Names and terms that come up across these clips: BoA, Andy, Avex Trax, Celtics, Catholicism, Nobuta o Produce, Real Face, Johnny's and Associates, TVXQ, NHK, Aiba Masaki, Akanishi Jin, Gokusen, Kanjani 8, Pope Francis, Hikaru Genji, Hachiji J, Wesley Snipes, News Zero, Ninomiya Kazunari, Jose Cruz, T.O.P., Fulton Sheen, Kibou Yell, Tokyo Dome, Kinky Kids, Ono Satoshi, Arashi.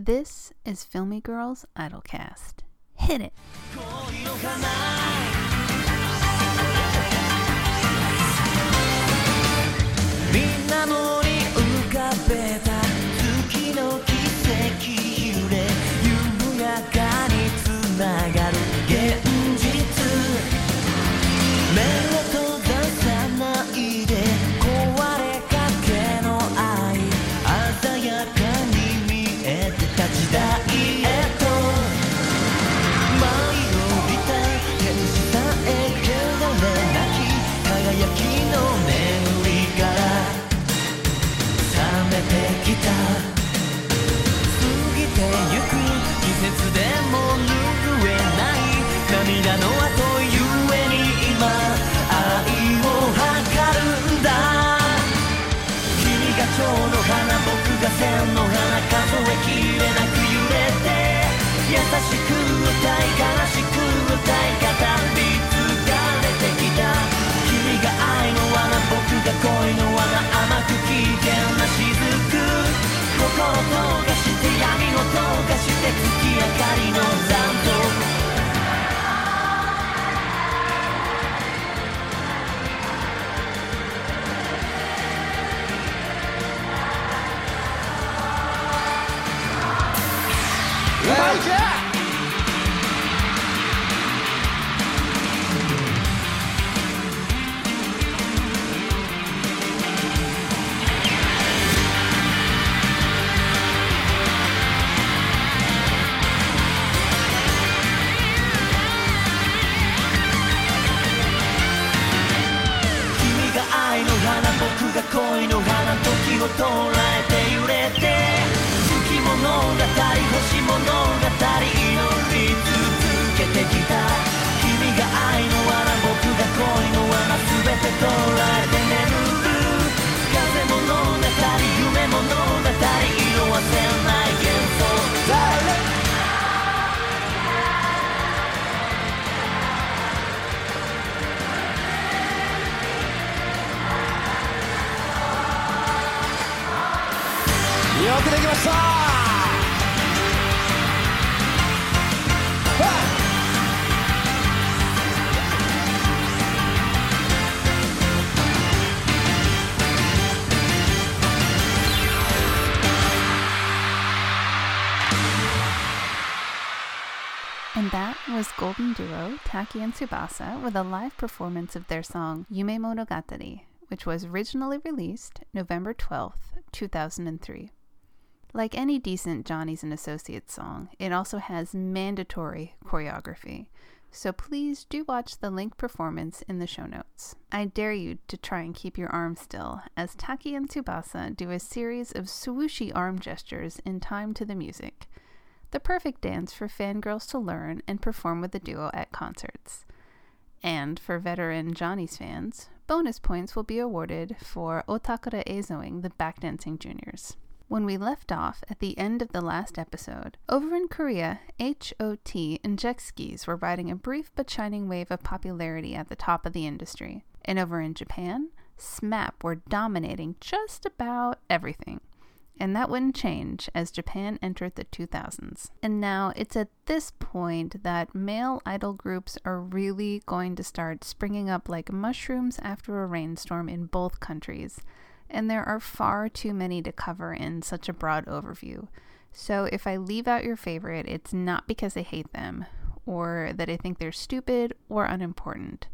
This is Filmy Girls Idol Cast. Hit it! And that was golden duo Taki and Tsubasa with a live performance of their song Yume Monogatari, which was originally released November 12th, 2003. Like any decent Johnny's and Associates song, it also has mandatory choreography, so please do watch the linked performance in the show notes. I dare you to try and keep your arm still as Taki and Tsubasa do a series of swooshy arm gestures in time to the music. The perfect dance for fangirls to learn and perform with the duo at concerts. And for veteran Johnny's fans, bonus points will be awarded for Otakara Eizouing the backdancing juniors. When we left off at the end of the last episode, over in Korea, H.O.T. and Jetskis were riding a brief but shining wave of popularity at the top of the industry. And over in Japan, SMAP were dominating just about everything. And that wouldn't change as Japan entered the 2000s. And now it's at this point that male idol groups are really going to start springing up like mushrooms after a rainstorm in both countries. And there are far too many to cover in such a broad overview. So if I leave out your favorite, it's not because I hate them, or that I think they're stupid or unimportant.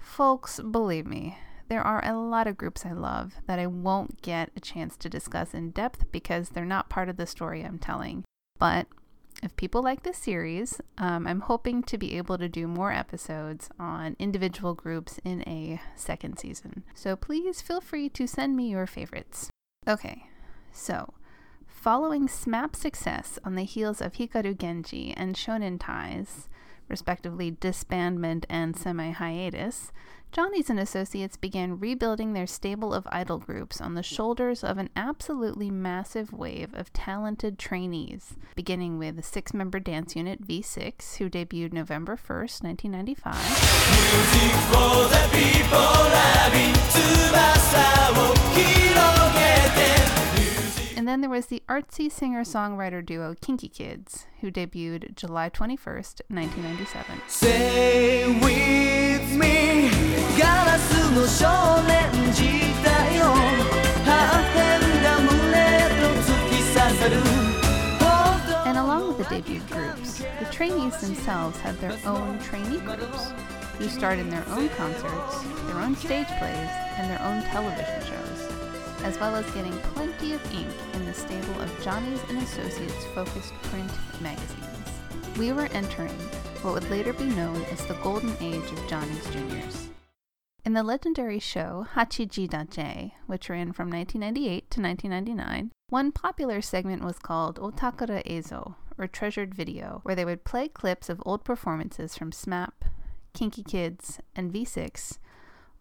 Folks, believe me. There are a lot of groups I love that I won't get a chance to discuss in depth because they're not part of the story I'm telling. But if people like this series, I'm hoping to be able to do more episodes on individual groups in a second season. So please feel free to send me your favorites. Okay, so following SMAP's success on the heels of Hikaru Genji and Shonen Ties, respectively disbandment and semi-hiatus, Johnny's and Associates began rebuilding their stable of idol groups on the shoulders of an absolutely massive wave of talented trainees, beginning with the six-member dance unit V6, who debuted November 1st, 1995. Music for the people, And then there was the artsy singer-songwriter duo Kinky Kids, who debuted July 21st, 1997. Stay with me, Garasu no Shounen Jitai o Hatten da Mure to Tsukisasaru. And along with the debut groups, the trainees themselves had their own trainee groups, who starred in their own concerts, their own stage plays, and their own television shows, as well as getting plenty of ink in the stable of Johnny's and Associates focused print magazines. We were entering what would later be known as the golden age of Johnny's juniors. In the legendary show Hachiji J, which ran from 1998 to 1999, one popular segment was called Otakara Eizou, or Treasured Video, where they would play clips of old performances from SMAP, Kinky Kids, and V6,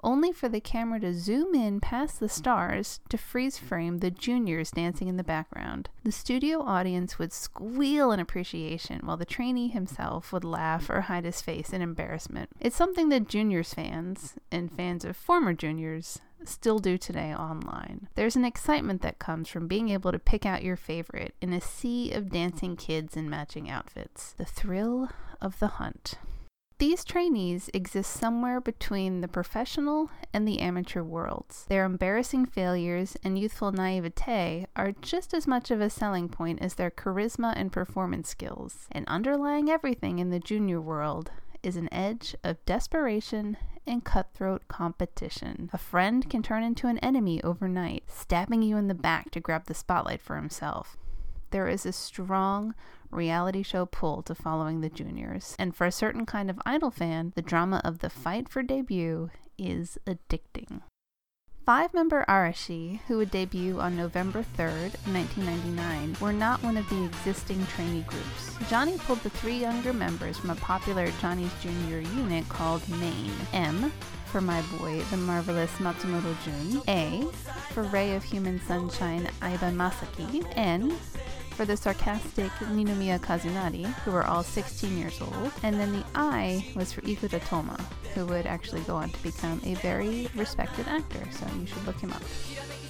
only for the camera to zoom in past the stars to freeze frame the juniors dancing in the background. The studio audience would squeal in appreciation while the trainee himself would laugh or hide his face in embarrassment. It's something that juniors fans, and fans of former juniors, still do today online. There's an excitement that comes from being able to pick out your favorite in a sea of dancing kids in matching outfits. The thrill of the hunt. These trainees exist somewhere between the professional and the amateur worlds. Their embarrassing failures and youthful naivete are just as much of a selling point as their charisma and performance skills. And underlying everything in the junior world is an edge of desperation and cutthroat competition. A friend can turn into an enemy overnight, stabbing you in the back to grab the spotlight for himself. There is a strong reality show pull to following the juniors, and for a certain kind of idol fan, the drama of the fight for debut is addicting. Five-member Arashi, who would debut on November 3rd, 1999, were not one of the existing trainee groups. Johnny pulled the three younger members from a popular Johnny's Junior unit called MAIN. M for My Boy, the Marvelous Matsumoto Jun. A for Ray of Human Sunshine, Aiba Masaki. N for the sarcastic Ninomiya Kazunari, who were all 16 years old, and then the I was for Ikuta Toma, who would actually go on to become a very respected actor, so you should look him up.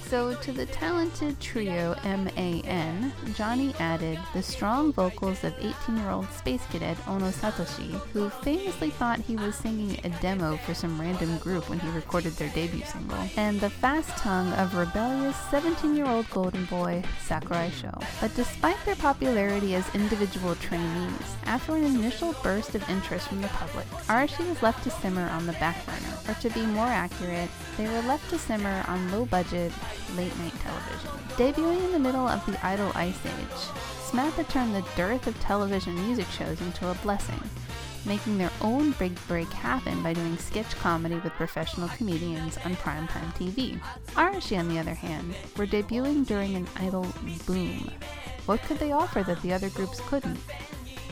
So to the talented trio MAN, Johnny added the strong vocals of 18-year-old space cadet Ono Satoshi, who famously thought he was singing a demo for some random group when he recorded their debut single, and the fast tongue of rebellious 17-year-old golden boy Sakurai Sho. But despite their popularity as individual trainees, after an initial burst of interest from the public, Arashi was left to simmer on the back burner, or to be more accurate, they were left to simmer on low-budget, late-night television. Debuting in the middle of the Idol Ice Age, SMAP had turned the dearth of television music shows into a blessing, making their own big break happen by doing sketch comedy with professional comedians on primetime TV. Arashi, on the other hand, were debuting during an idol boom. What could they offer that the other groups couldn't?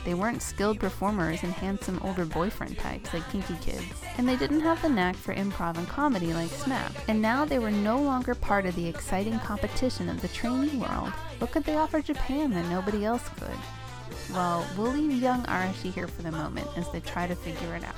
They weren't skilled performers and handsome older boyfriend types like Kinky Kids, and they didn't have the knack for improv and comedy like SMAP. And now they were no longer part of the exciting competition of the trainee world. What could they offer Japan that nobody else could? Well, we'll leave young Arashi here for the moment as they try to figure it out.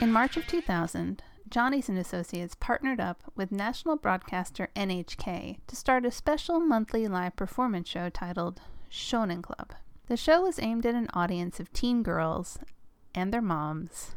In March of 2000, Johnny's and Associates partnered up with national broadcaster NHK to start a special monthly live performance show titled Shonen Club. The show was aimed at an audience of teen girls and their moms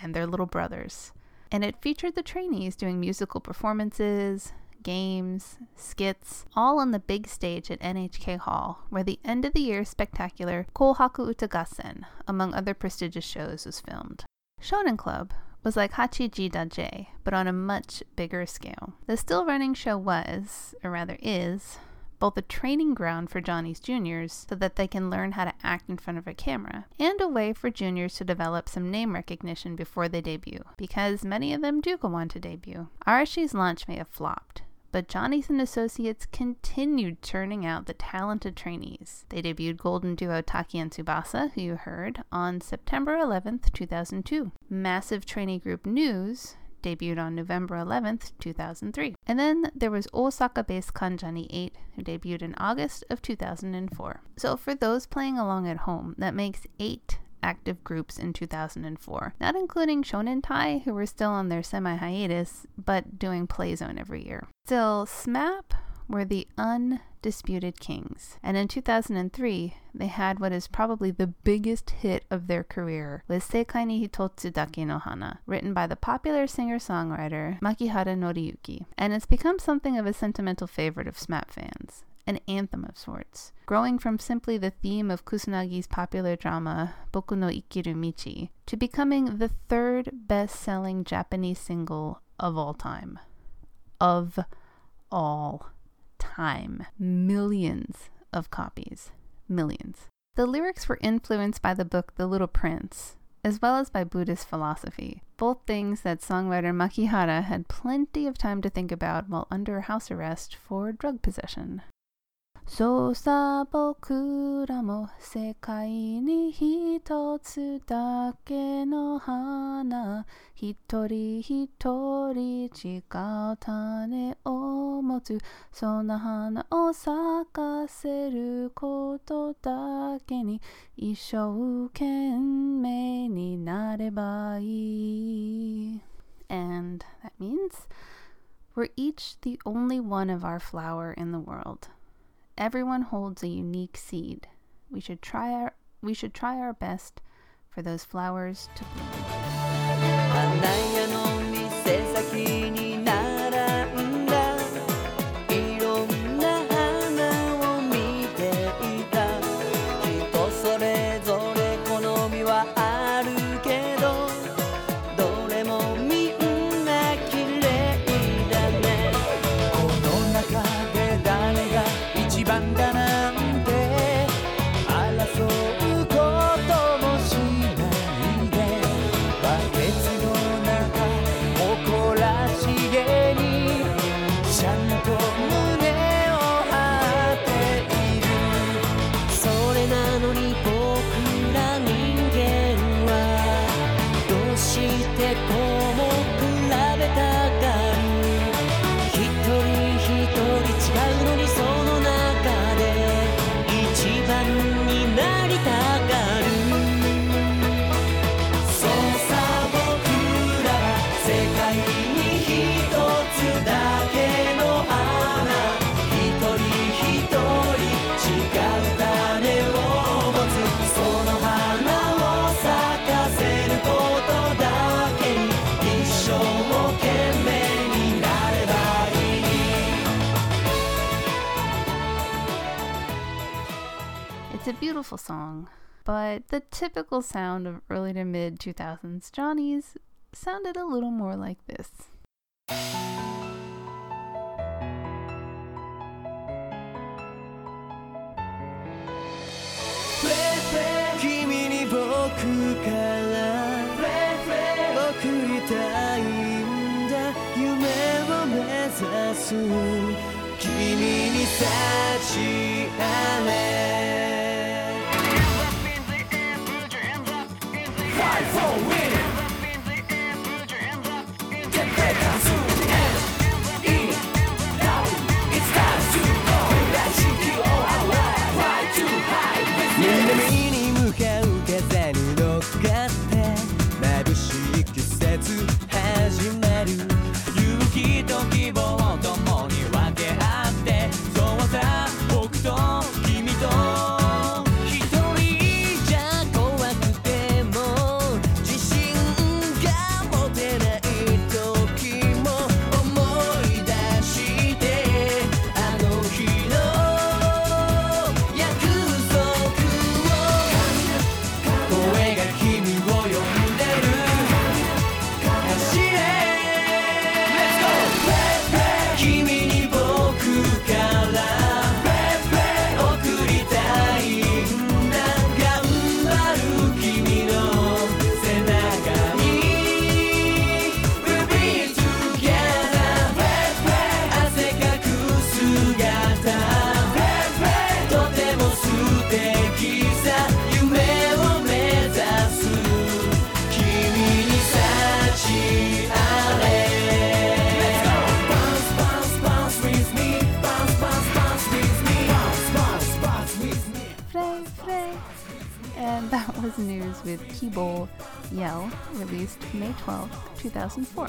and their little brothers, and it featured the trainees doing musical performances, games, skits, all on the big stage at NHK Hall, where the end-of-the-year spectacular Kohaku Utagassen, among other prestigious shows, was filmed. Shonen Club was like Hachiji J, but on a much bigger scale. The still-running show was, or rather is, both a training ground for Johnny's juniors so that they can learn how to act in front of a camera, and a way for juniors to develop some name recognition before they debut, because many of them do go on to debut. Arashi's launch may have flopped, but Johnny's and Associates continued churning out the talented trainees. They debuted golden duo Taki and Tsubasa, who you heard, on September 11th, 2002. Massive trainee group News debuted on November 11th, 2003. And then there was Osaka-based Kanjani 8, who debuted in August of 2004. So for those playing along at home, that makes 8 active groups in 2004, not including Shonentai, who were still on their semi-hiatus, but doing Playzone every year. Still, SMAP were the undisputed kings, and in 2003, they had what is probably the biggest hit of their career, with Sekai ni Hitotsu Dake no Hana, written by the popular singer-songwriter Makihara Noriyuki, and it's become something of a sentimental favorite of SMAP fans. An anthem of sorts, growing from simply the theme of Kusunagi's popular drama Boku no Ikiru Michi to becoming the third best-selling Japanese single of all time. Of all time. Millions of copies. Millions. The lyrics were influenced by the book The Little Prince, as well as by Buddhist philosophy, both things that songwriter Makihara had plenty of time to think about while under house arrest for drug possession. So sa bokura mo sekai ni hitotsu dake no hana, hitori hitori chigau tane o motsu, sonna hana o sakaseru koto dake ni ishou kenmei ni nareba ii. And that means we're each the only one of our flower in the world. Everyone holds a unique seed. We should try our best for those flowers to bloom. Beautiful song, but the typical sound of early to mid 2000s Johnny's sounded a little more like this. news with Kibou Yell, released May 12, 2004.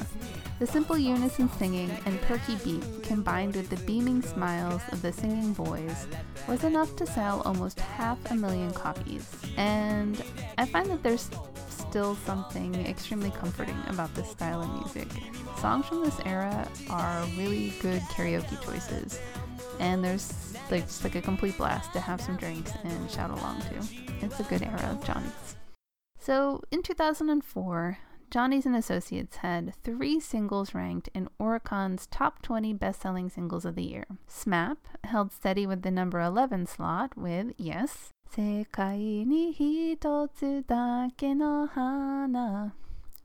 The simple unison singing and perky beat, combined with the beaming smiles of the singing boys, was enough to sell almost 500,000 copies. And I find that there's still something extremely comforting about this style of music. Songs from this era are really good karaoke choices, and there's just a complete blast to have some drinks and shout along to. It's a good era of Johnny's. So in 2004, Johnny's and Associates had 3 singles ranked in Oricon's top 20 best-selling singles of the year. SMAP held steady with the number 11 slot with Yes, Sekai ni Hitotsu Dake no Hana.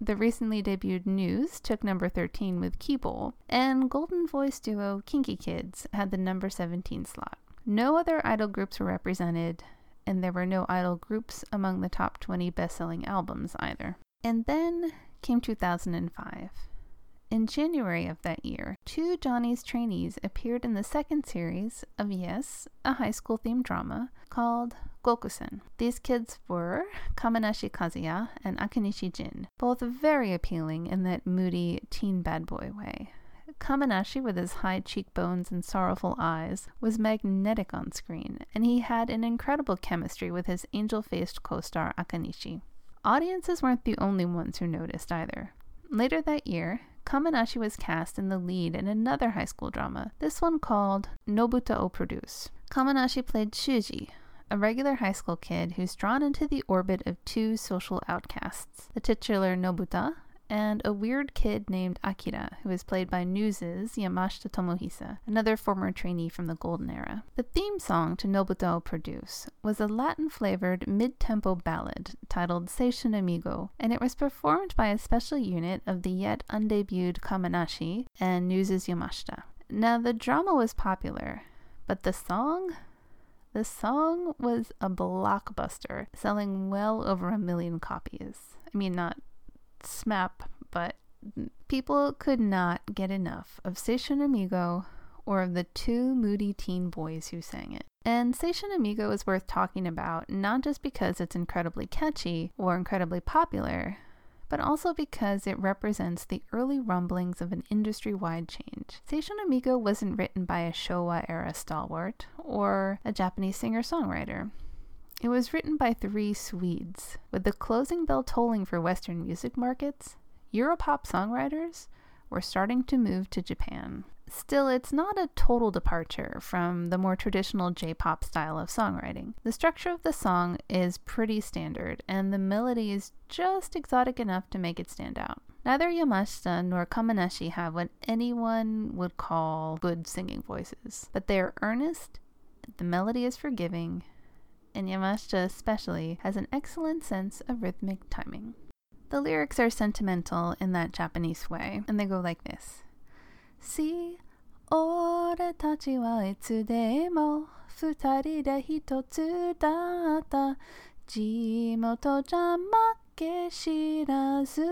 The recently debuted News took number 13 with Kibou, and golden voice duo Kinky Kids had the number 17 slot. No other idol groups were represented, and there were no idol groups among the top 20 best-selling albums either. And then came 2005. In January of that year, 2 Johnny's trainees appeared in the second series of Yes, a high school-themed drama called Gokusen. These kids were Kamenashi Kazuya and Akanishi Jin, both very appealing in that moody teen bad boy way. Kamenashi, with his high cheekbones and sorrowful eyes, was magnetic on screen, and he had an incredible chemistry with his angel-faced co-star Akanishi. Audiences weren't the only ones who noticed either. Later that year, Kamenashi was cast in the lead in another high school drama, this one called Nobuta o Produce. Kamenashi played Shuji, a regular high school kid who's drawn into the orbit of 2 social outcasts, the titular Nobuta and a weird kid named Akira, who is played by News's Yamashita Tomohisa, another former trainee from the Golden Era. The theme song to Nobuta o Produce was a Latin-flavored mid-tempo ballad titled Seishun Amigo, and it was performed by a special unit of the yet undebuted Kamenashi and News's Yamashita. Now, the drama was popular, but the song? The song was a blockbuster, selling well over 1 million copies. I mean, not SMAP, but people could not get enough of Seishun Amigo or of the 2 moody teen boys who sang it. And Seishun Amigo is worth talking about not just because it's incredibly catchy or incredibly popular, but also because it represents the early rumblings of an industry-wide change. Seishun Amigo wasn't written by a Showa-era stalwart or a Japanese singer-songwriter. It was written by 3 Swedes. With the closing bell tolling for Western music markets, Europop songwriters were starting to move to Japan. Still, it's not a total departure from the more traditional J-pop style of songwriting. The structure of the song is pretty standard, and the melody is just exotic enough to make it stand out. Neither Yamashita nor Kamenashi have what anyone would call good singing voices, but they are earnest, the melody is forgiving, and Yamashita especially has an excellent sense of rhythmic timing. The lyrics are sentimental in that Japanese way, and they go like this. Si, oretachi wa itsu demo, futari de hitotsu datta, jimoto ja make shirazu,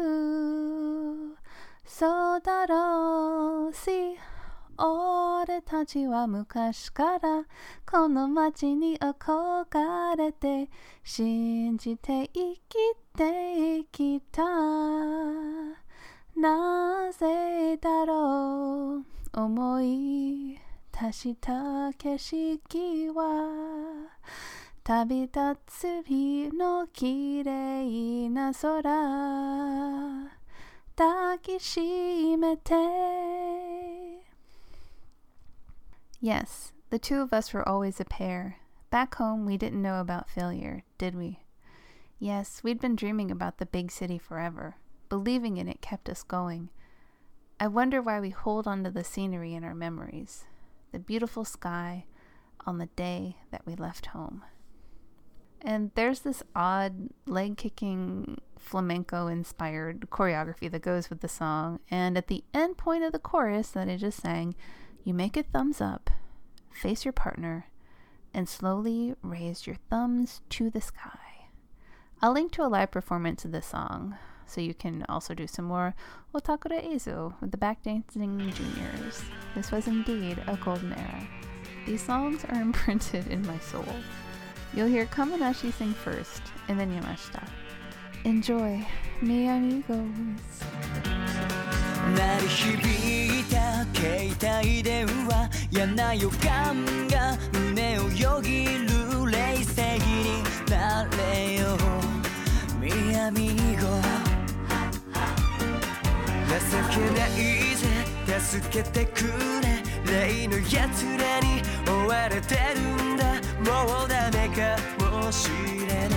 so daro, si, oretachi wa mukashi kara kono machi ni akogarete shinjite ikite kita. Naze daro omoi tashita keshiki wa tabitatsu hi no kirei na sora takishimete. Yes, the 2 of us were always a pair. Back home, we didn't know about failure, did we? Yes, we'd been dreaming about the big city forever. Believing in it kept us going. I wonder why we hold on to the scenery in our memories, the beautiful sky on the day that we left home. And there's this odd leg-kicking flamenco-inspired choreography that goes with the song, and at the end point of the chorus that I just sang, you make a thumbs up, face your partner, and slowly raise your thumbs to the sky. I'll link to a live performance of this song, so you can also do some more Otakara Eizou with the backdancing juniors. This was indeed a golden era. These songs are imprinted in my soul. You'll hear Kamenashi sing first, and then Yamashita. Enjoy, ne amigos. 鳴り響いた携帯電話嫌な予感が胸をよぎる冷静になれよみあみご情けないぜ助けてくれ例のやつらに追われてるんだもうダメかもしれない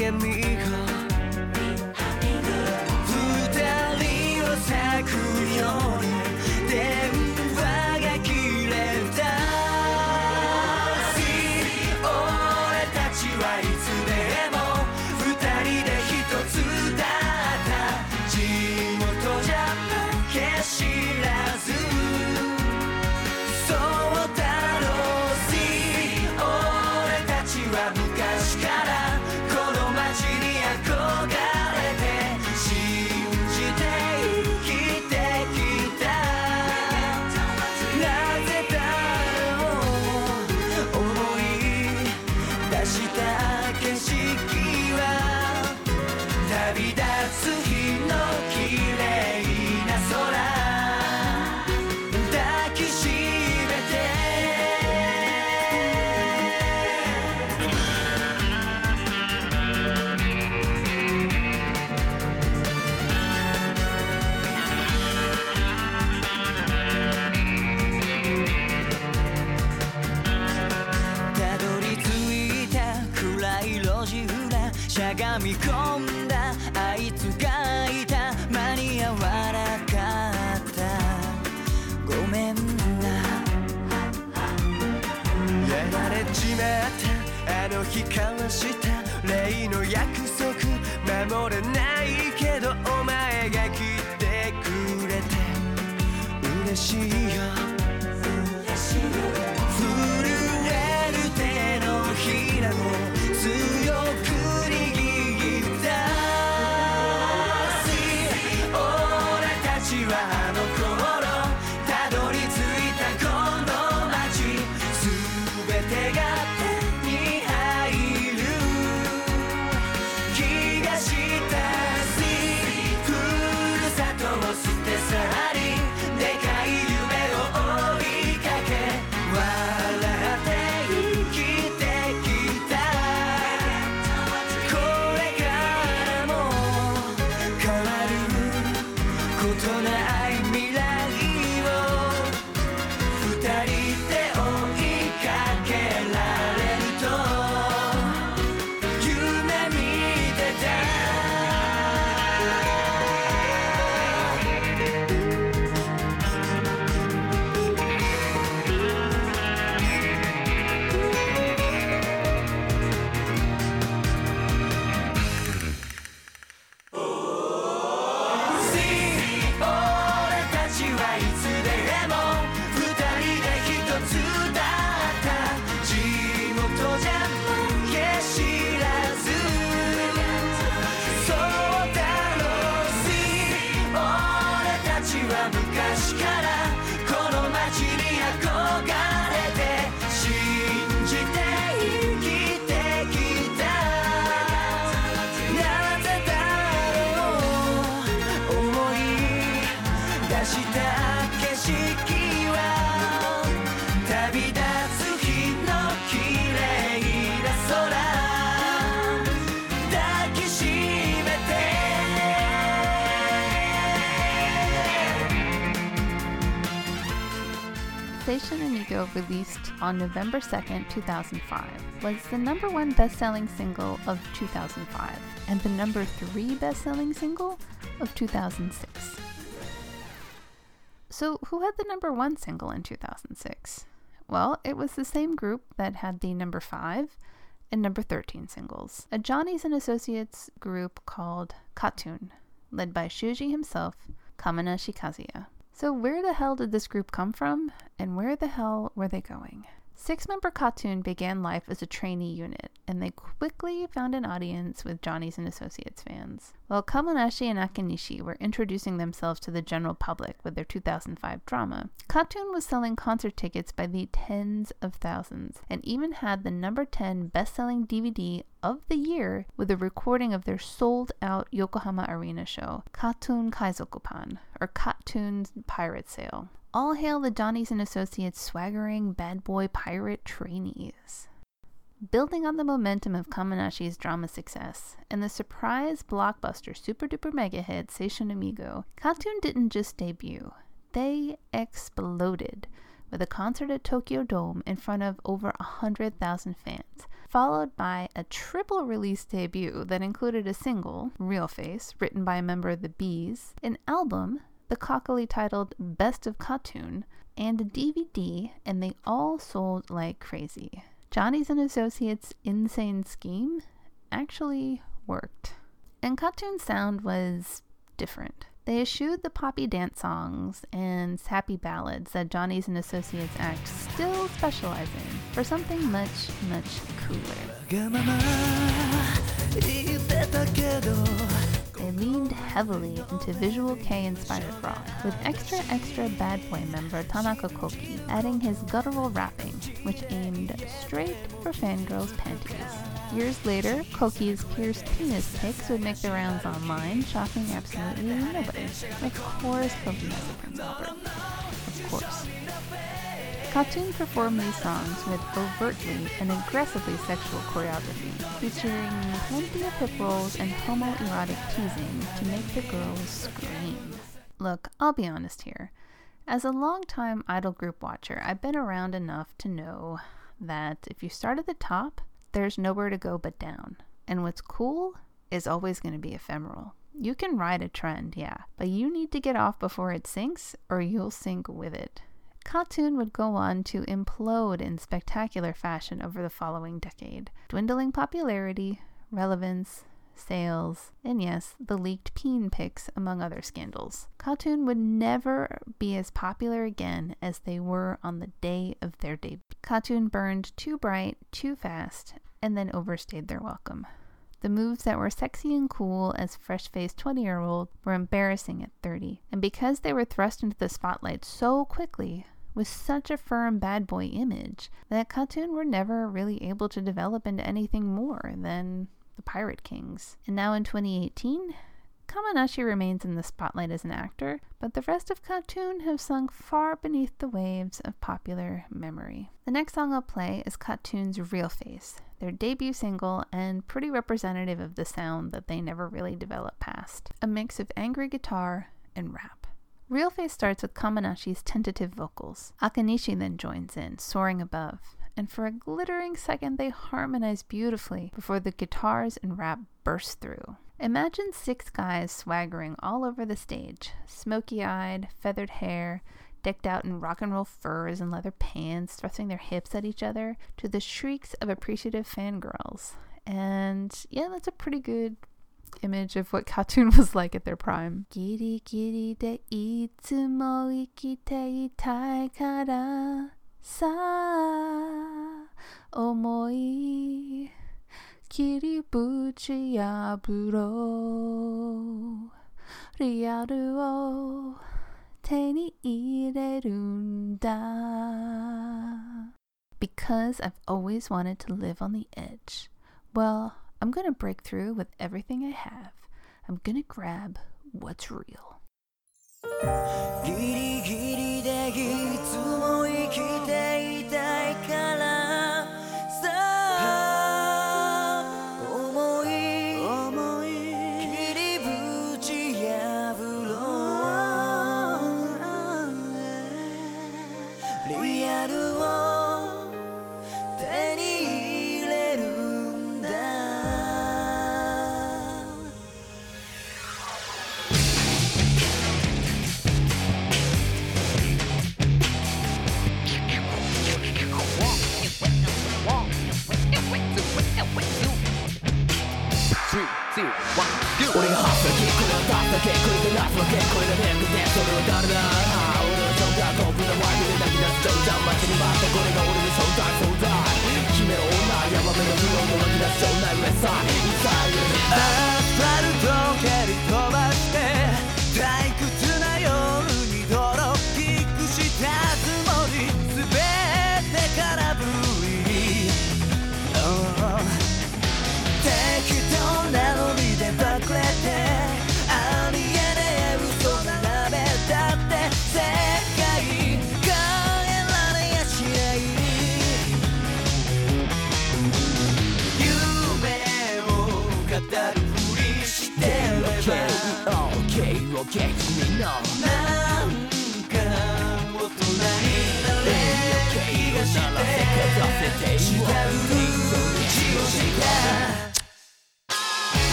みあみご咲くように電話が切れた 俺たちはいつでも二人で一つだった地元じゃ負け知らずそうだろうし俺たちは昔からこの街に憧れ見込んだあいつがいた間に合わなかったごめんなやられちまったあの日交わした例の約束守れないけどお前が来てくれて嬉しいよ嬉しいよ震える手のひらを強くSeishun Amigo, released on November 2nd, 2005, was the number 1 best-selling single of 2005 and the number 3 best-selling single of 2006. So who had the number 1 single in 2006? Well, it was the same group that had the number 5 and number 13 singles, a Johnny's and Associates group called KAT-TUN, led by Shuji himself, Kamenashi Kazuya. So where the hell did this group come from, and where the hell were they going? Six-member KAT-TUN began life as a trainee unit and they quickly found an audience with Johnny's and Associates fans. While Kamenashi and Akanishi were introducing themselves to the general public with their 2005 drama, KAT-TUN was selling concert tickets by the tens of thousands, and even had the number 10 best-selling DVD of the year with a recording of their sold-out Yokohama Arena show, KAT-TUN Kaizokupan, or KAT-TUN's Pirate Sale. All hail the Johnny's and Associates swaggering bad boy pirate trainees. Building on the momentum of Kamenashi's drama success and the surprise blockbuster super-duper mega hit Seishun Amigo, KAT-TUN didn't just debut, they exploded with a concert at Tokyo Dome in front of over 100,000 fans, followed by a triple release debut that included a single, Real Face, written by a member of the Bees, an album, the cockily titled Best of KAT-TUN, and a DVD, and they all sold like crazy. Johnny's and Associates' insane scheme actually worked. And KAT-TUN's sound was different. They eschewed the poppy dance songs and sappy ballads that Johnny's and Associates act still specialize in for something much, much cooler. They leaned heavily into Visual K-inspired rock, with extra bad boy member Tanaka Koki adding his guttural rapping, which aimed straight for fangirls' panties. Years later, Koki's pierced penis pics would make the rounds online, shocking absolutely nobody. Of course, Koki has a Prince Albert. Of course. KAT-TUN performed these songs with overtly and aggressively sexual choreography, featuring plenty of hip rolls and homoerotic teasing to make the girls scream. Look, I'll be honest here. As a long-time idol group watcher, I've been around enough to know that if you start at the top, there's nowhere to go but down. And what's cool is always going to be ephemeral. You can ride a trend, yeah, but you need to get off before it sinks or you'll sink with it. KAT-TUN would go on to implode in spectacular fashion over the following decade, dwindling popularity, relevance, sales, and yes, the leaked peen pics, among other scandals. KAT-TUN would never be as popular again as they were on the day of their debut. KAT-TUN burned too bright, too fast, and then overstayed their welcome. The moves that were sexy and cool as fresh-faced 20-year-old were embarrassing at 30, and because they were thrust into the spotlight so quickly, with such a firm bad boy image, that KAT-TUN were never really able to develop into anything more than the Pirate Kings. And now in 2018, Kamenashi remains in the spotlight as an actor, but the rest of KAT-TUN have sunk far beneath the waves of popular memory. The next song I'll play is KAT-TUN's Real Face, their debut single and pretty representative of the sound that they never really developed past, a mix of angry guitar and rap. Real Face starts with Kamenashi's tentative vocals. Akanishi then joins in, soaring above, and for a glittering second they harmonize beautifully before the guitars and rap burst through. Imagine six guys swaggering all over the stage, smoky-eyed, feathered hair, decked out in rock and roll furs and leather pants, thrusting their hips at each other to the shrieks of appreciative fangirls. And yeah, that's a pretty good image of what KAT-TUN was like at their prime. Giri giri de itsumo ikite itai kara sa omoi kiribuchi yaburo riaru o te ni ireru nda. Because I've always wanted to live on the edge. Well, I'm going to break through with everything I have. I'm going to grab what's real.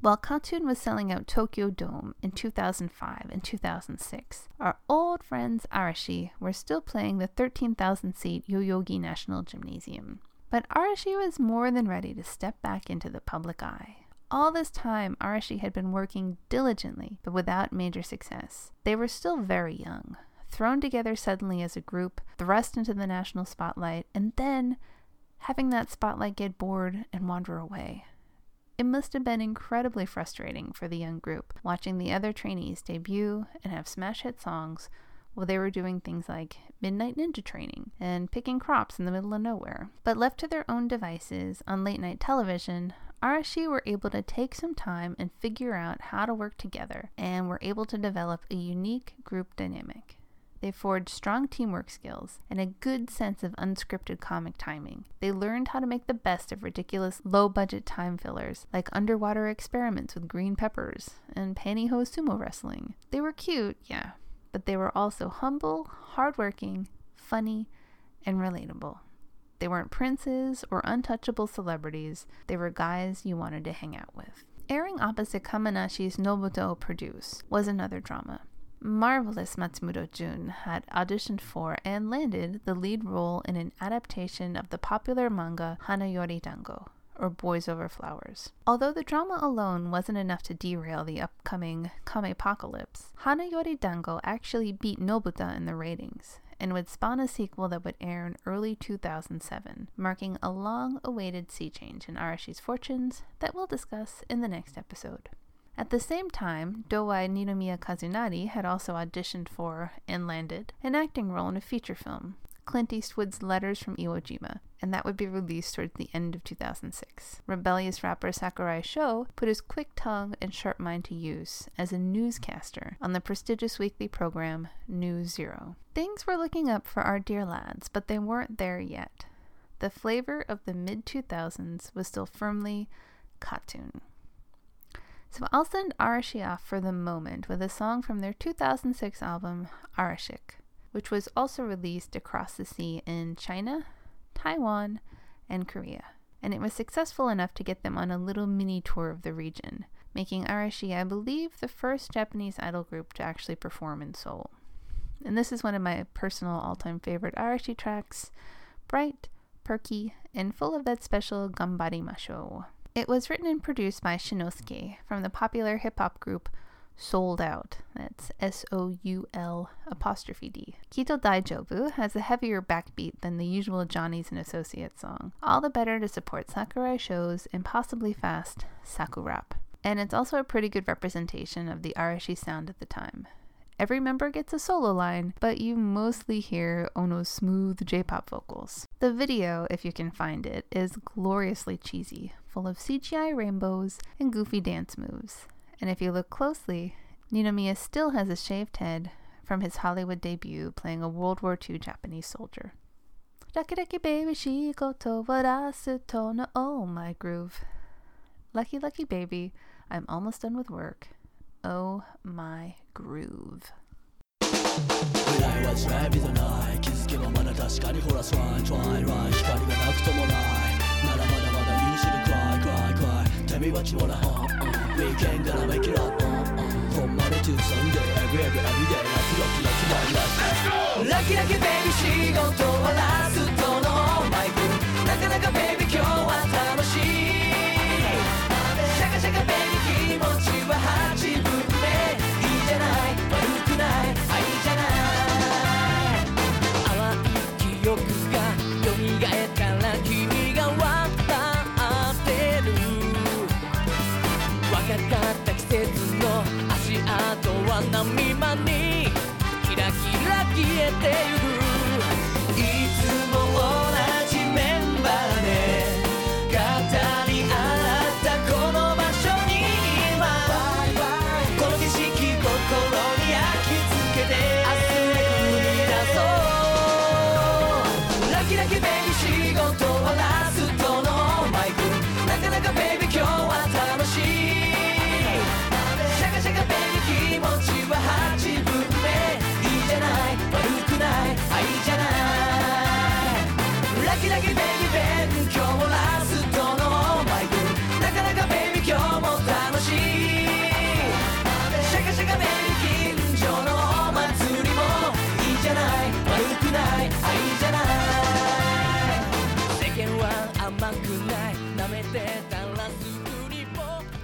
While KAT-TUN was selling out Tokyo Dome in 2005 and 2006, our old friends Arashi were still playing the 13,000-seat Yoyogi National Gymnasium. But Arashi was more than ready to step back into the public eye. All this time, Arashi had been working diligently, but without major success. They were still very young, thrown together suddenly as a group, thrust into the national spotlight, and then having that spotlight get bored and wander away. It must have been incredibly frustrating for the young group, watching the other trainees debut and have smash hit songs while they were doing things like midnight ninja training and picking crops in the middle of nowhere. But left to their own devices on late night television, Arashi were able to take some time and figure out how to work together, and were able to develop a unique group dynamic. They forged strong teamwork skills and a good sense of unscripted comic timing. They learned how to make the best of ridiculous low-budget time fillers, like underwater experiments with green peppers and pantyhose sumo wrestling. They were cute, yeah, but they were also humble, hardworking, funny, and relatable. They weren't princes or untouchable celebrities. They were guys you wanted to hang out with. Airing opposite Kamenashi's Nobuta o Produce was another drama. Marvelous Matsumoto Jun had auditioned for and landed the lead role in an adaptation of the popular manga Hanayori Dango, or Boys Over Flowers. Although the drama alone wasn't enough to derail the upcoming Kamepocalypse, Hanayori Dango actually beat Nobuta in the ratings, and would spawn a sequel that would air in early 2007, marking a long-awaited sea change in Arashi's fortunes that we'll discuss in the next episode. At the same time, DoA Ninomiya Kazunari had also auditioned for, and landed, an acting role in a feature film, Clint Eastwood's Letters from Iwo Jima, and that would be released towards the end of 2006. Rebellious rapper Sakurai Sho put his quick tongue and sharp mind to use as a newscaster on the prestigious weekly program News Zero. Things were looking up for our dear lads, but they weren't there yet. The flavor of the mid-2000s was still firmly KAT-TUN. So I'll send Arashi off for the moment with a song from their 2006 album, Arashik, which was also released across the sea in China, Taiwan, and Korea. And it was successful enough to get them on a little mini tour of the region, making Arashi, I believe, the first Japanese idol group to actually perform in Seoul. And this is one of my personal all-time favorite Arashi tracks, bright, perky, and full of that special Ganbarimasho. It was written and produced by Shinosuke from the popular hip-hop group Souled Out, that's SOUL''D. Kito Daijoubu has a heavier backbeat than the usual Johnny's and Associates song, all the better to support Sakurai Sho's impossibly fast Sakurap. And it's also a pretty good representation of the Arashi sound at the time. Every member gets a solo line, but you mostly hear Ono's smooth J-pop vocals. The video, if you can find it, is gloriously cheesy, full of CGI rainbows and goofy dance moves. And if you look closely, Ninomiya still has a shaved head from his Hollywood debut playing a World War II Japanese soldier. Daki baby shikoto warasu to no oh my groove. Lucky lucky baby, I'm almost done with work. Oh my groove.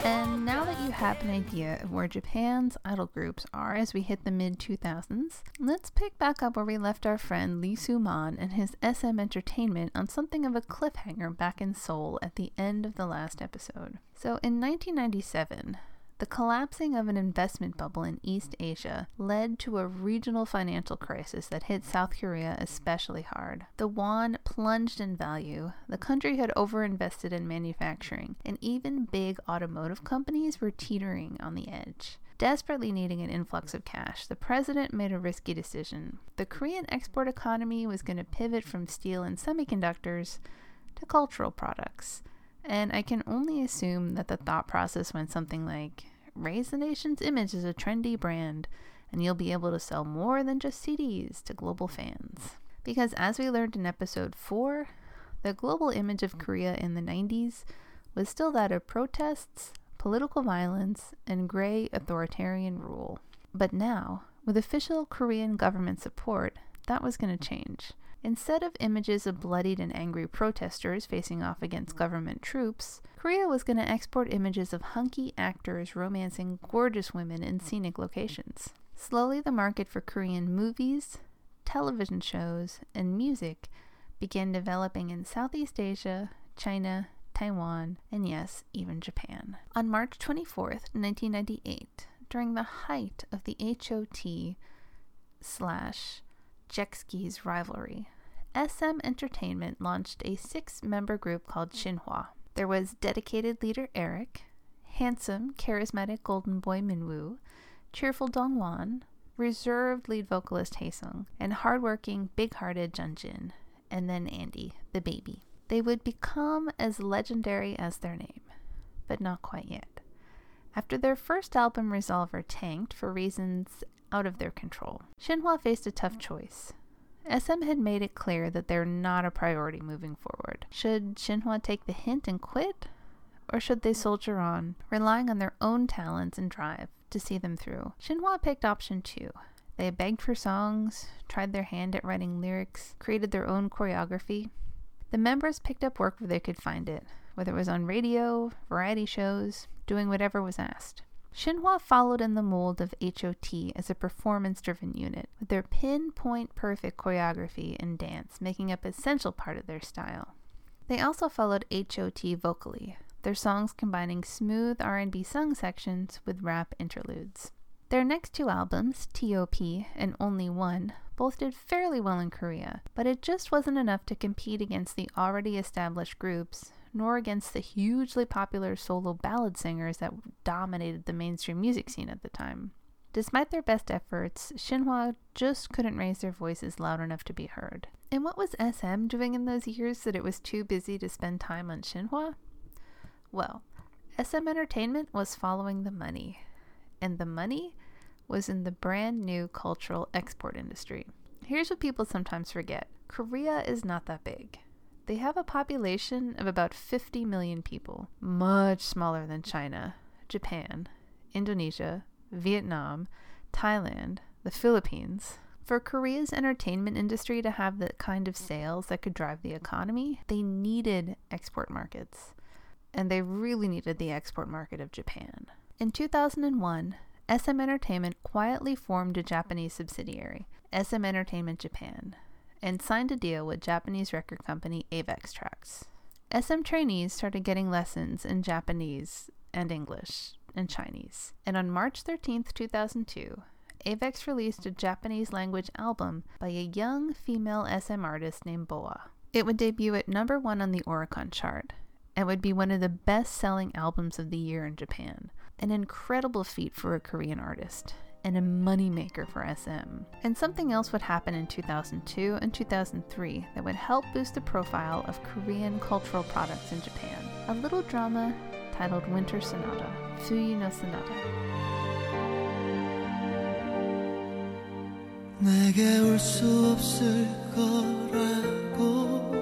And now that you have an idea of where Japan's idol groups are as we hit the mid-2000s, let's pick back up where we left our friend Lee Soo-man and his SM Entertainment on something of a cliffhanger back in Seoul at the end of the last episode. So in 1997, the collapsing of an investment bubble in East Asia led to a regional financial crisis that hit South Korea especially hard. The won plunged in value, the country had overinvested in manufacturing, and even big automotive companies were teetering on the edge. Desperately needing an influx of cash, the president made a risky decision. The Korean export economy was going to pivot from steel and semiconductors to cultural products. And I can only assume that the thought process went something like, raise the nation's image as a trendy brand, and you'll be able to sell more than just CDs to global fans. Because as we learned in episode 4, the global image of Korea in the 90s was still that of protests, political violence, and gray authoritarian rule. But now, with official Korean government support, that was going to change. Instead of images of bloodied and angry protesters facing off against government troops, Korea was going to export images of hunky actors romancing gorgeous women in scenic locations. Slowly, the market for Korean movies, television shows, and music began developing in Southeast Asia, China, Taiwan, and yes, even Japan. On March 24th, 1998, during the height of the H.O.T. / Jexki's rivalry, SM Entertainment launched a 6-member group called Shinhwa. There was dedicated leader Eric, handsome, charismatic golden boy Minwoo, cheerful Dongwan, reserved lead vocalist Haesung, and hardworking, big-hearted Junjin, and then Andy, the baby. They would become as legendary as their name, but not quite yet. After their first album, Resolver, tanked for reasons out of their control, Shinhwa faced a tough choice. SM had made it clear that they're not a priority moving forward. Should Shinhwa take the hint and quit? Or should they soldier on, relying on their own talents and drive to see them through? Shinhwa picked option 2. They begged for songs, tried their hand at writing lyrics, created their own choreography. The members picked up work where they could find it, whether it was on radio, variety shows, doing whatever was asked. Shinhwa followed in the mold of H.O.T. as a performance-driven unit, with their pinpoint-perfect choreography and dance making up an essential part of their style. They also followed H.O.T. vocally, their songs combining smooth R&B sung sections with rap interludes. Their next 2 albums, T.O.P. and Only One, both did fairly well in Korea, but it just wasn't enough to compete against the already established groups, nor against the hugely popular solo ballad singers that dominated the mainstream music scene at the time. Despite their best efforts, Shinhwa just couldn't raise their voices loud enough to be heard. And what was SM doing in those years that it was too busy to spend time on Shinhwa? Well, SM Entertainment was following the money, and the money was in the brand new cultural export industry. here's what people sometimes forget. Korea is not that big. They have a population of about 50 million people, much smaller than China, Japan, Indonesia, Vietnam, Thailand, the Philippines. For Korea's entertainment industry to have the kind of sales that could drive the economy, they needed export markets. And they really needed the export market of Japan. In 2001, SM Entertainment quietly formed a Japanese subsidiary, SM Entertainment Japan, and signed a deal with Japanese record company Avex Trax. SM trainees started getting lessons in Japanese and English and Chinese. And on March 13th, 2002, Avex released a Japanese language album by a young female SM artist named BoA. It would debut at number 1 on the Oricon chart and would be one of the best-selling albums of the year in Japan. An incredible feat for a Korean artist and a moneymaker for SM. And something else would happen in 2002 and 2003 that would help boost the profile of Korean cultural products in Japan. A little drama titled Winter Sonata, Fuyu no Sonata. 내게 올 수 없을 거라고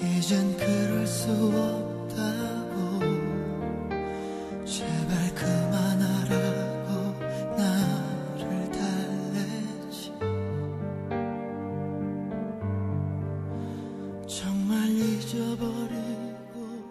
이젠 그럴 수 없다고 제발 그만하라고 나를 달래지 정말 잊어버리고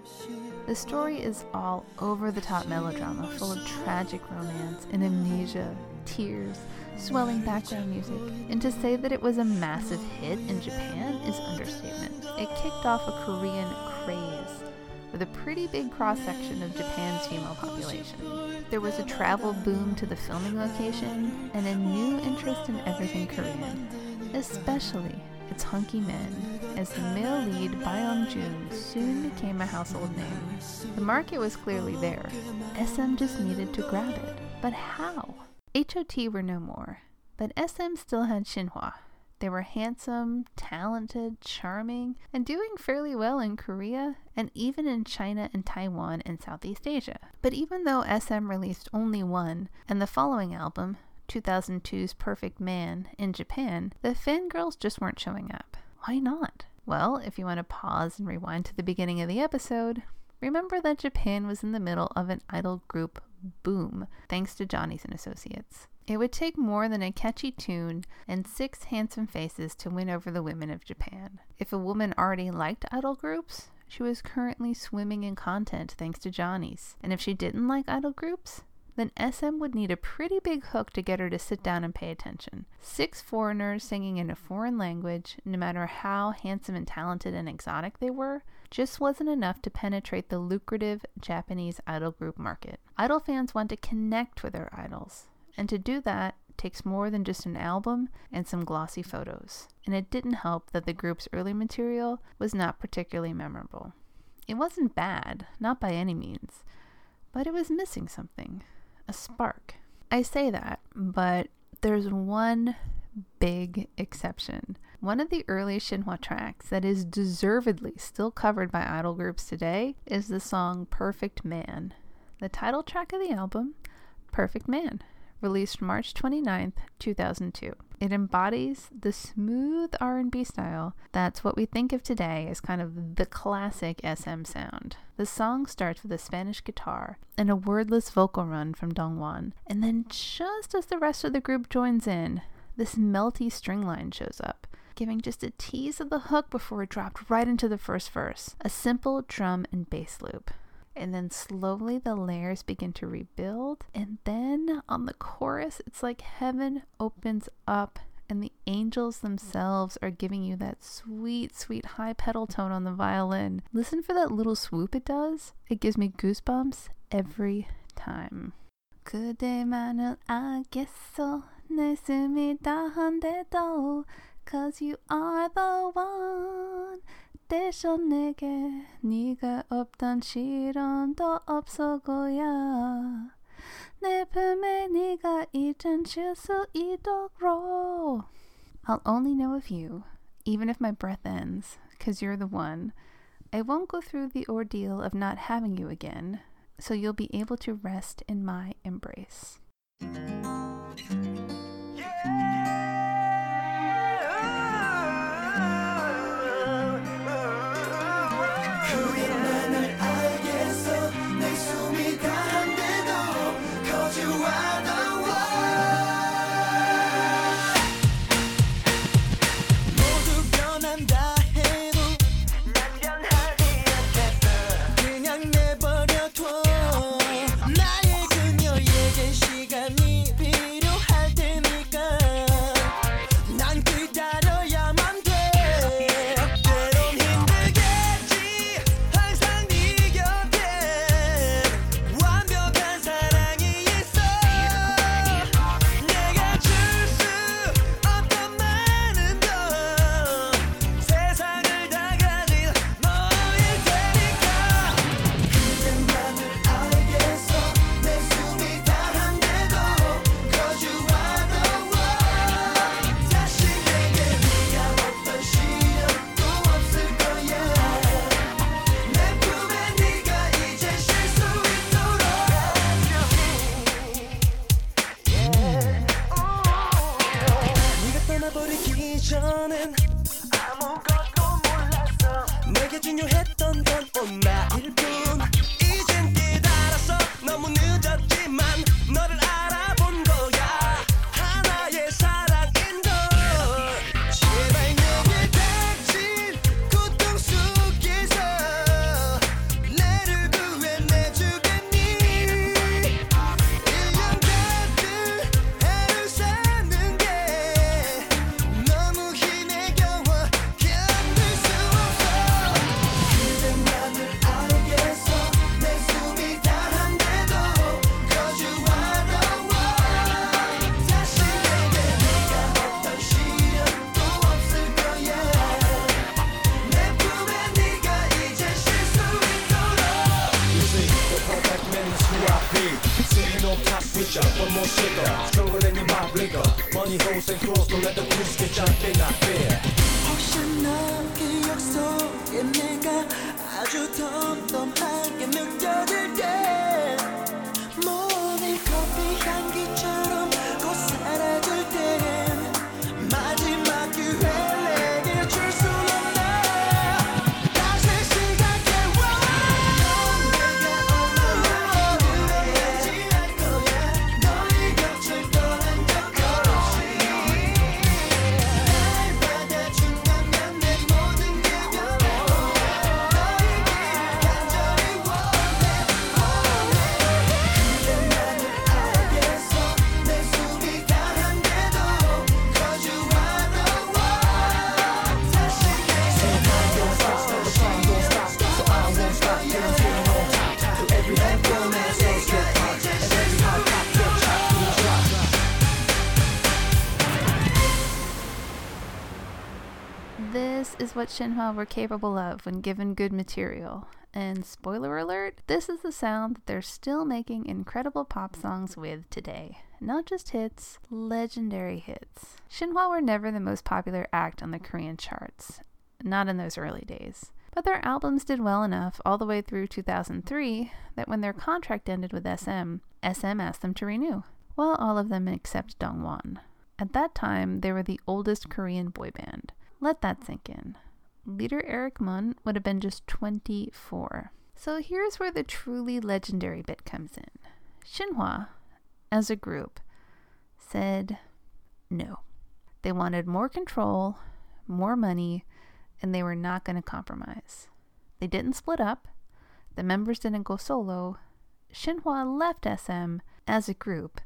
싶어. The story is all over-the-top melodrama full of tragic romance and amnesia, tears, swelling background music, and to say that it was a massive hit in Japan is understatement. It kicked off a Korean craze with a pretty big cross-section of Japan's female population. There was a travel boom to the filming location and a new interest in everything Korean, especially its hunky men, as the male lead Baeong Jun soon became a household name. The market was clearly there. SM just needed to grab it. But how? H.O.T. were no more, but SM still had Shinhwa. They were handsome, talented, charming, and doing fairly well in Korea, and even in China and Taiwan and Southeast Asia. But even though SM released Only One and the following album, 2002's Perfect Man, in Japan, the fangirls just weren't showing up. Why not? Well, if you want to pause and rewind to the beginning of the episode, remember that Japan was in the middle of an idol group boom, thanks to Johnny's and Associates. It would take more than a catchy tune and 6 handsome faces to win over the women of Japan. If a woman already liked idol groups, she was currently swimming in content thanks to Johnny's. And if she didn't like idol groups, then SM would need a pretty big hook to get her to sit down and pay attention. 6 foreigners singing in a foreign language, no matter how handsome and talented and exotic they were, just wasn't enough to penetrate the lucrative Japanese idol group market. Idol fans want to connect with their idols, and to do that takes more than just an album and some glossy photos. And it didn't help that the group's early material was not particularly memorable. It wasn't bad, not by any means, but it was missing something. A spark. I say that, but there's one big exception. One of the early Shinhwa tracks that is deservedly still covered by idol groups today is the song Perfect Man, the title track of the album Perfect Man, released March 29th, 2002. It embodies the smooth R&B style that's what we think of today as kind of the classic SM sound. The song starts with a Spanish guitar and a wordless vocal run from Dongwan, and then just as the rest of the group joins in, this melty string line shows up, giving just a tease of the hook before it dropped right into the first verse, a simple drum and bass loop. And then slowly the layers begin to rebuild, and then on the chorus it's like heaven opens up and the angels themselves are giving you that sweet, sweet high pedal tone on the violin. Listen for that little swoop it does. It gives me goosebumps every time. 그대만을 알겠어 내 숨이 다한데도 'cause you are the one. 대신 내게 네가 없던 시련도 없어 고야 내 품에 네가 이젠 쉴 수 있도록. I'll only know of you, even if my breath ends, 'cause you're the one. I won't go through the ordeal of not having you again, so you'll be able to rest in my embrace. Yeah! What Shinhwa were capable of when given good material. And spoiler alert, this is the sound that they're still making incredible pop songs with today. Not just hits, legendary hits. Shinhwa were never the most popular act on the Korean charts, not in those early days. But their albums did well enough all the way through 2003 that when their contract ended with SM, SM asked them to renew. Well, all of them except Dongwan. At that time, they were the oldest Korean boy band. Let that sink in. Leader Eric Mun would have been just 24. So here's where the truly legendary bit comes in. Shinhwa, as a group, said no. They wanted more control, more money, and they were not going to compromise. They didn't split up. The members didn't go solo. Shinhwa left SM as a group,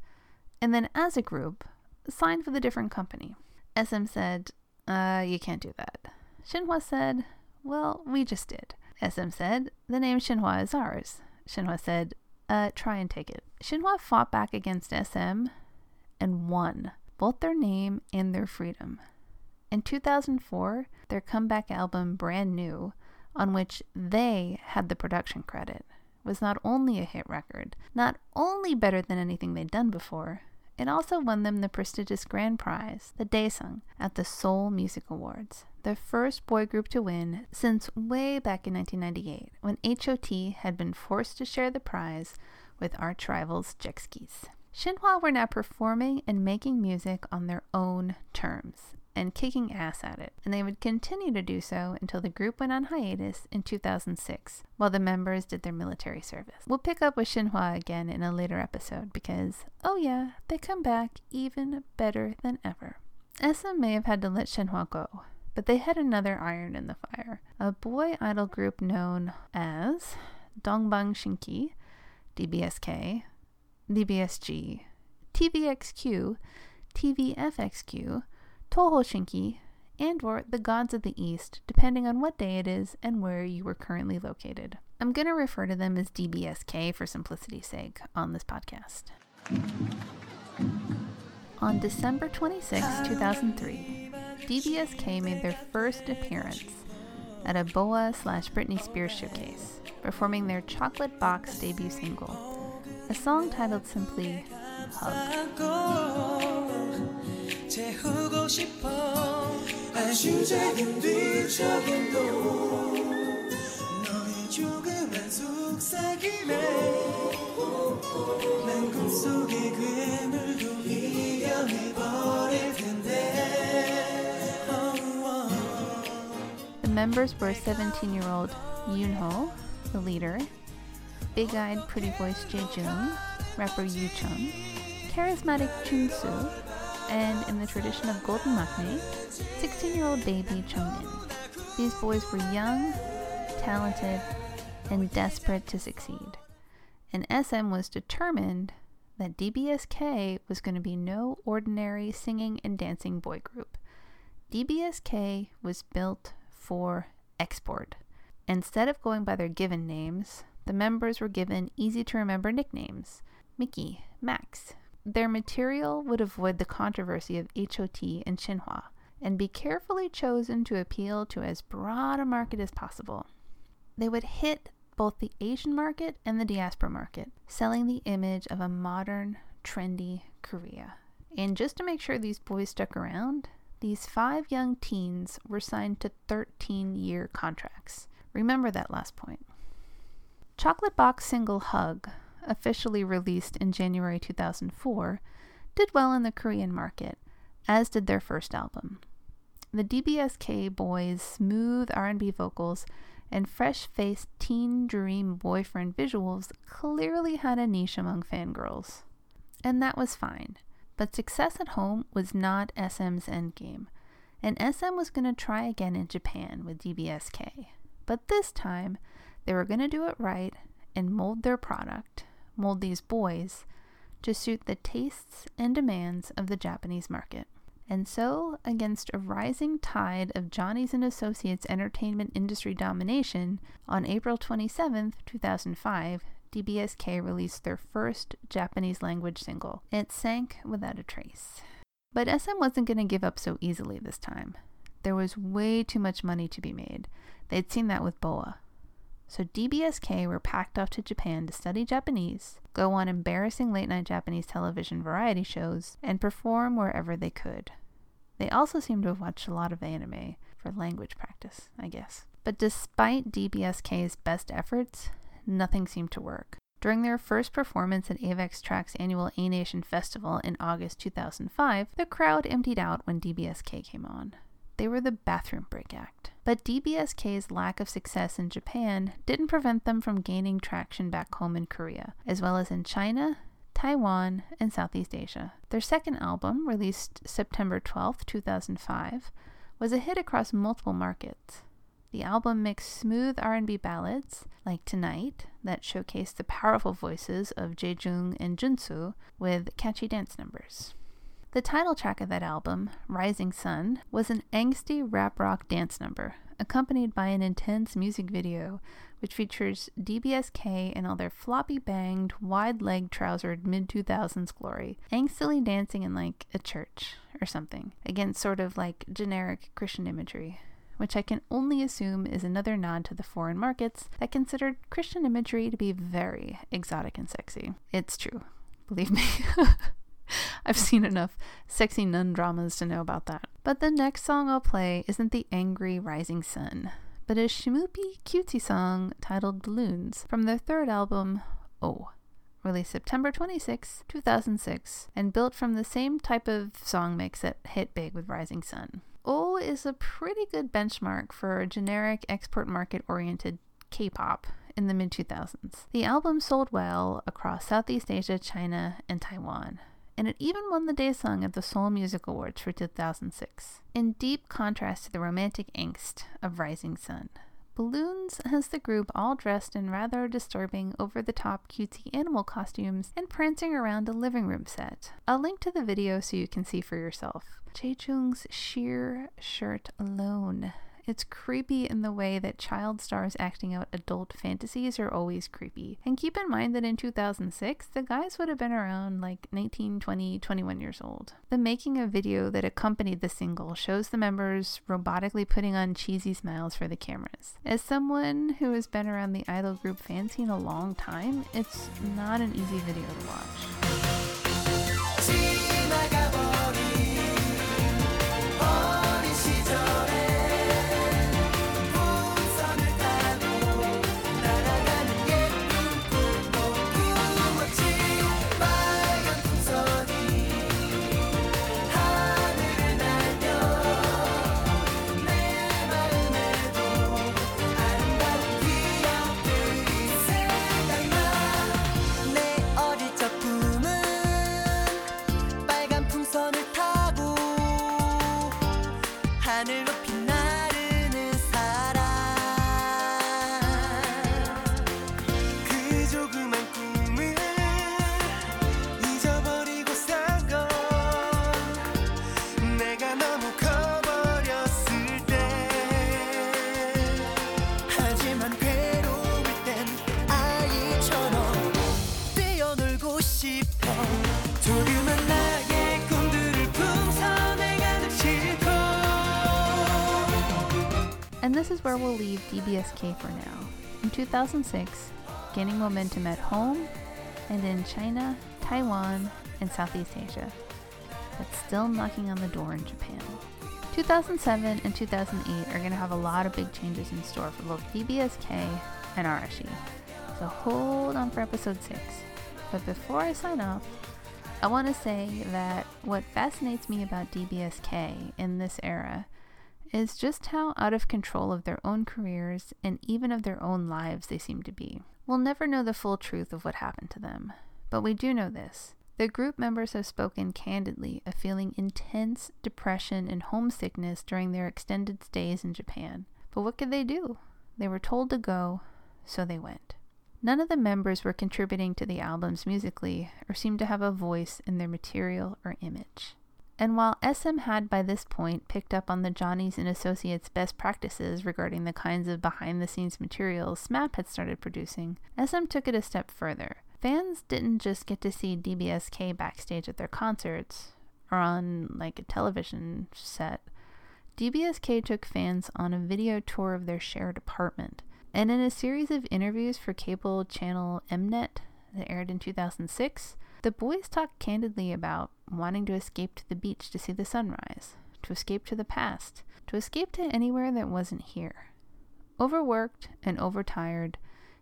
and then as a group, signed with a different company. SM said, you can't do that. Shinhwa said, well, we just did. SM said, the name Shinhwa is ours. Shinhwa said, try and take it. Shinhwa fought back against SM and won both their name and their freedom. In 2004, their comeback album Brand New, on which they had the production credit, was not only a hit record, not only better than anything they'd done before, it also won them the prestigious grand prize, the Daesung, at the Seoul Music Awards, the first boy group to win since way back in 1998, when H.O.T. had been forced to share the prize with arch rivals Jexkees. Shinhwa were now performing and making music on their own terms, and kicking ass at it, and they would continue to do so until the group went on hiatus in 2006, while the members did their military service. We'll pick up with Shinhwa again in a later episode because, oh yeah, they come back even better than ever. SM may have had to let Shinhwa go, but they had another iron in the fire, a boy idol group known as Dongbang Shinki, DBSK, DBSG, TVXQ, TVFXQ, Toho Shinki, and or the Gods of the East, depending on what day it is and where you were currently located. I'm going to refer to them as DBSK for simplicity's sake on this podcast. On December 26, 2003, DBSK made their first appearance at a BoA/Britney Spears showcase, performing their Chocolate Box debut single, a song titled simply Hug. The members were 17-year-old Yoonho, the leader, big-eyed pretty voice Jaejoong, rapper Yoo-chung, charismatic Jun-soo, and in the tradition of Golden Maknae, 16-year-old baby Chungmin. These boys were young, talented, and desperate to succeed. And SM was determined that DBSK was going to be no ordinary singing and dancing boy group. DBSK was built for export. Instead of going by their given names, the members were given easy-to-remember nicknames. Mickey, Max. Their material would avoid the controversy of H.O.T. and Shinhwa, and be carefully chosen to appeal to as broad a market as possible. They would hit both the Asian market and the diaspora market, selling the image of a modern, trendy Korea. And just to make sure these boys stuck around, these 5 young teens were signed to 13-year contracts. Remember that last point. Chocolate Box single Hug, officially released in January 2004, did well in the Korean market, as did their first album. The DBSK boys' smooth R&B vocals and fresh-faced teen dream boyfriend visuals clearly had a niche among fangirls. And that was fine. But success at home was not SM's endgame, and SM was going to try again in Japan with DBSK. But this time, they were going to do it right and mold their product, mold these boys, to suit the tastes and demands of the Japanese market. And so, against a rising tide of Johnny's and Associates' entertainment industry domination, on April 27, 2005, DBSK released their first Japanese-language single. It sank without a trace. But SM wasn't going to give up so easily this time. There was way too much money to be made. They'd seen that with BoA. So DBSK were packed off to Japan to study Japanese, go on embarrassing late-night Japanese television variety shows, and perform wherever they could. They also seemed to have watched a lot of anime for language practice, I guess. But despite DBSK's best efforts, nothing seemed to work. During their first performance at AVEX Track's annual A-Nation Festival in August 2005, the crowd emptied out when DBSK came on. They were the bathroom break act. But DBSK's lack of success in Japan didn't prevent them from gaining traction back home in Korea, as well as in China, Taiwan, and Southeast Asia. Their second album, released September 12, 2005, was a hit across multiple markets. The album mixed smooth R&B ballads, like Tonight, that showcased the powerful voices of Jaejung and Junsu, with catchy dance numbers. The title track of that album, Rising Sun, was an angsty rap-rock dance number, accompanied by an intense music video, which features DBSK in all their floppy-banged, wide-leg-trousered mid-2000s glory, angstily dancing in, like, a church or something, against sort of, like, generic Christian imagery, which I can only assume is another nod to the foreign markets that considered Christian imagery to be very exotic and sexy. It's true. Believe me. I've seen enough sexy nun dramas to know about that. But the next song I'll play isn't the angry rising sun, but a schmoopy cutesy song titled Balloons from their third album, Oh, released September 26, 2006, and built from the same type of song mix that hit big with Rising Sun. Oh is a pretty good benchmark for generic export market-oriented K-pop in the mid-2000s. The album sold well across Southeast Asia, China, and Taiwan, and it even won the Day Song at the Seoul Music Awards for 2006. In deep contrast to the romantic angst of Rising Sun, Balloons has the group all dressed in rather disturbing, over-the-top cutesy animal costumes and prancing around a living room set. I'll link to the video so you can see for yourself. Jaejung's sheer shirt alone. It's creepy in the way that child stars acting out adult fantasies are always creepy. And keep in mind that in 2006, the guys would have been around like 19, 20, 21 years old. The making of video that accompanied the single shows the members robotically putting on cheesy smiles for the cameras. As someone who has been around the idol group fan scene a long time, it's not an easy video to watch. And this is where we'll leave DBSK for now. In 2006, gaining momentum at home and in China, Taiwan, and Southeast Asia, but still knocking on the door in Japan. 2007 and 2008 are going to have a lot of big changes in store for both DBSK and Arashi, so hold on for episode 6. But before I sign off, I want to say that what fascinates me about DBSK in this era is just how out of control of their own careers and even of their own lives they seem to be. We'll never know the full truth of what happened to them, but we do know this. The group members have spoken candidly of feeling intense depression and homesickness during their extended stays in Japan. But what could they do? They were told to go, so they went. None of the members were contributing to the albums musically or seemed to have a voice in their material or image. And while SM had by this point picked up on the Johnny's and Associates best practices regarding the kinds of behind-the-scenes materials SMAP had started producing, SM took it a step further. Fans didn't just get to see DBSK backstage at their concerts or on like a television set. DBSK took fans on a video tour of their shared apartment. And in a series of interviews for cable channel Mnet that aired in 2006, the boys talked candidly about wanting to escape to the beach to see the sunrise, to escape to the past, to escape to anywhere that wasn't here. Overworked and overtired,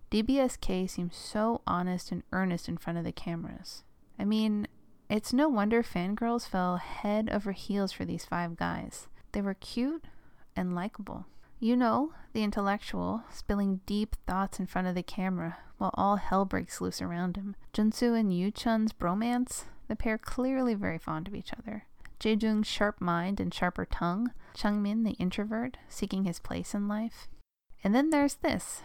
DBSK seems so honest and earnest in front of the cameras. I mean, it's no wonder fangirls fell head over heels for these five guys. They were cute and likable. You know, the intellectual, spilling deep thoughts in front of the camera while all hell breaks loose around him. Junsu and Yoo-chun's bromance, the pair clearly very fond of each other. Jaejung's sharp mind and sharper tongue. Changmin, the introvert, seeking his place in life. And then there's this.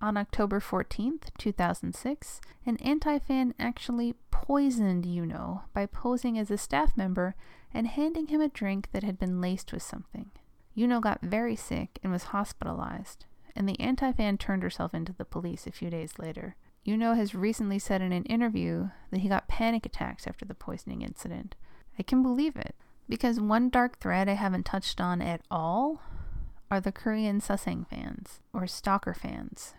On October 14th, 2006, an anti-fan actually poisoned Yuno by posing as a staff member and handing him a drink that had been laced with something. Yuno got very sick and was hospitalized, and the anti-fan turned herself into the police a few days later. Yuno has recently said in an interview that he got panic attacks after the poisoning incident. I can believe it, because one dark thread I haven't touched on at all are the Korean Sasang fans, or stalker fans.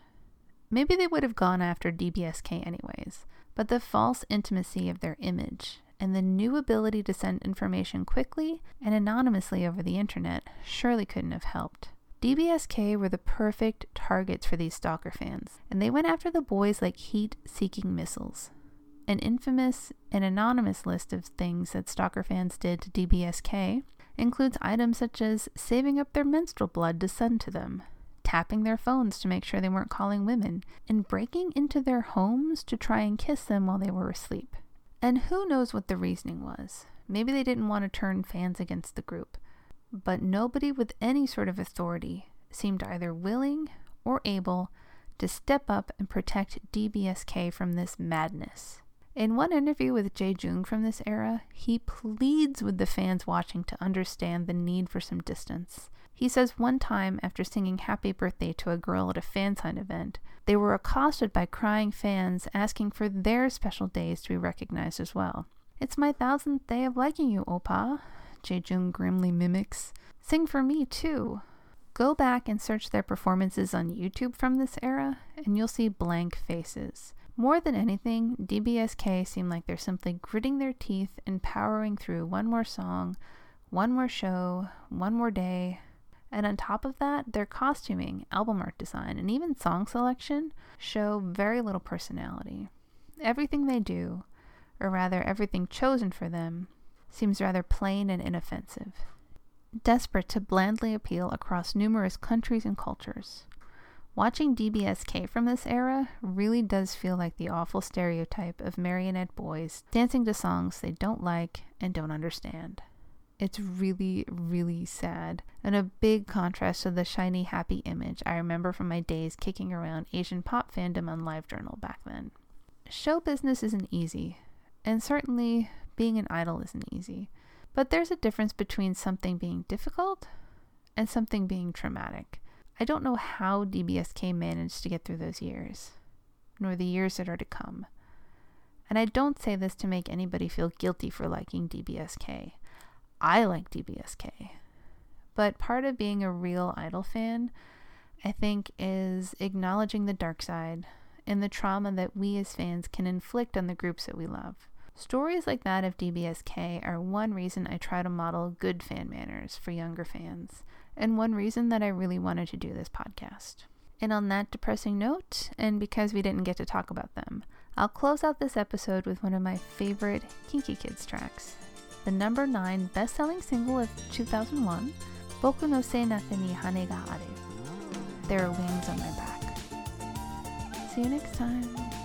Maybe they would have gone after DBSK anyways, but the false intimacy of their image and the new ability to send information quickly and anonymously over the internet surely couldn't have helped. DBSK were the perfect targets for these stalker fans, and they went after the boys like heat-seeking missiles. An infamous and anonymous list of things that stalker fans did to DBSK includes items such as saving up their menstrual blood to send to them, tapping their phones to make sure they weren't calling women, and breaking into their homes to try and kiss them while they were asleep. And who knows what the reasoning was. Maybe they didn't want to turn fans against the group. But nobody with any sort of authority seemed either willing or able to step up and protect DBSK from this madness. In one interview with Jaejung from this era, he pleads with the fans watching to understand the need for some distance. He says one time after singing Happy Birthday to a girl at a fan sign event, they were accosted by crying fans asking for their special days to be recognized as well. "It's my 1,000th day of liking you, Oppa," Jaejung grimly mimics. "Sing for me, too." Go back and search their performances on YouTube from this era, and you'll see blank faces. More than anything, DBSK seem like they're simply gritting their teeth and powering through one more song, one more show, one more day. And on top of that, their costuming, album art design, and even song selection show very little personality. Everything they do, or rather everything chosen for them, seems rather plain and inoffensive. Desperate to blandly appeal across numerous countries and cultures. Watching DBSK from this era really does feel like the awful stereotype of marionette boys dancing to songs they don't like and don't understand. It's really, really sad, and a big contrast to the shiny, happy image I remember from my days kicking around Asian pop fandom on LiveJournal back then. Show business isn't easy, and certainly being an idol isn't easy, but there's a difference between something being difficult and something being traumatic. I don't know how DBSK managed to get through those years, nor the years that are to come. And I don't say this to make anybody feel guilty for liking DBSK. I like DBSK, but part of being a real idol fan, I think, is acknowledging the dark side and the trauma that we as fans can inflict on the groups that we love. Stories like that of DBSK are one reason I try to model good fan manners for younger fans, and one reason that I really wanted to do this podcast. And on that depressing note, and because we didn't get to talk about them, I'll close out this episode with one of my favorite Kinky Kids tracks, the number 9 best-selling single of 2001, Boku no Seinaka ni Hane ga Aru, There Are Wings on My Back. See you next time.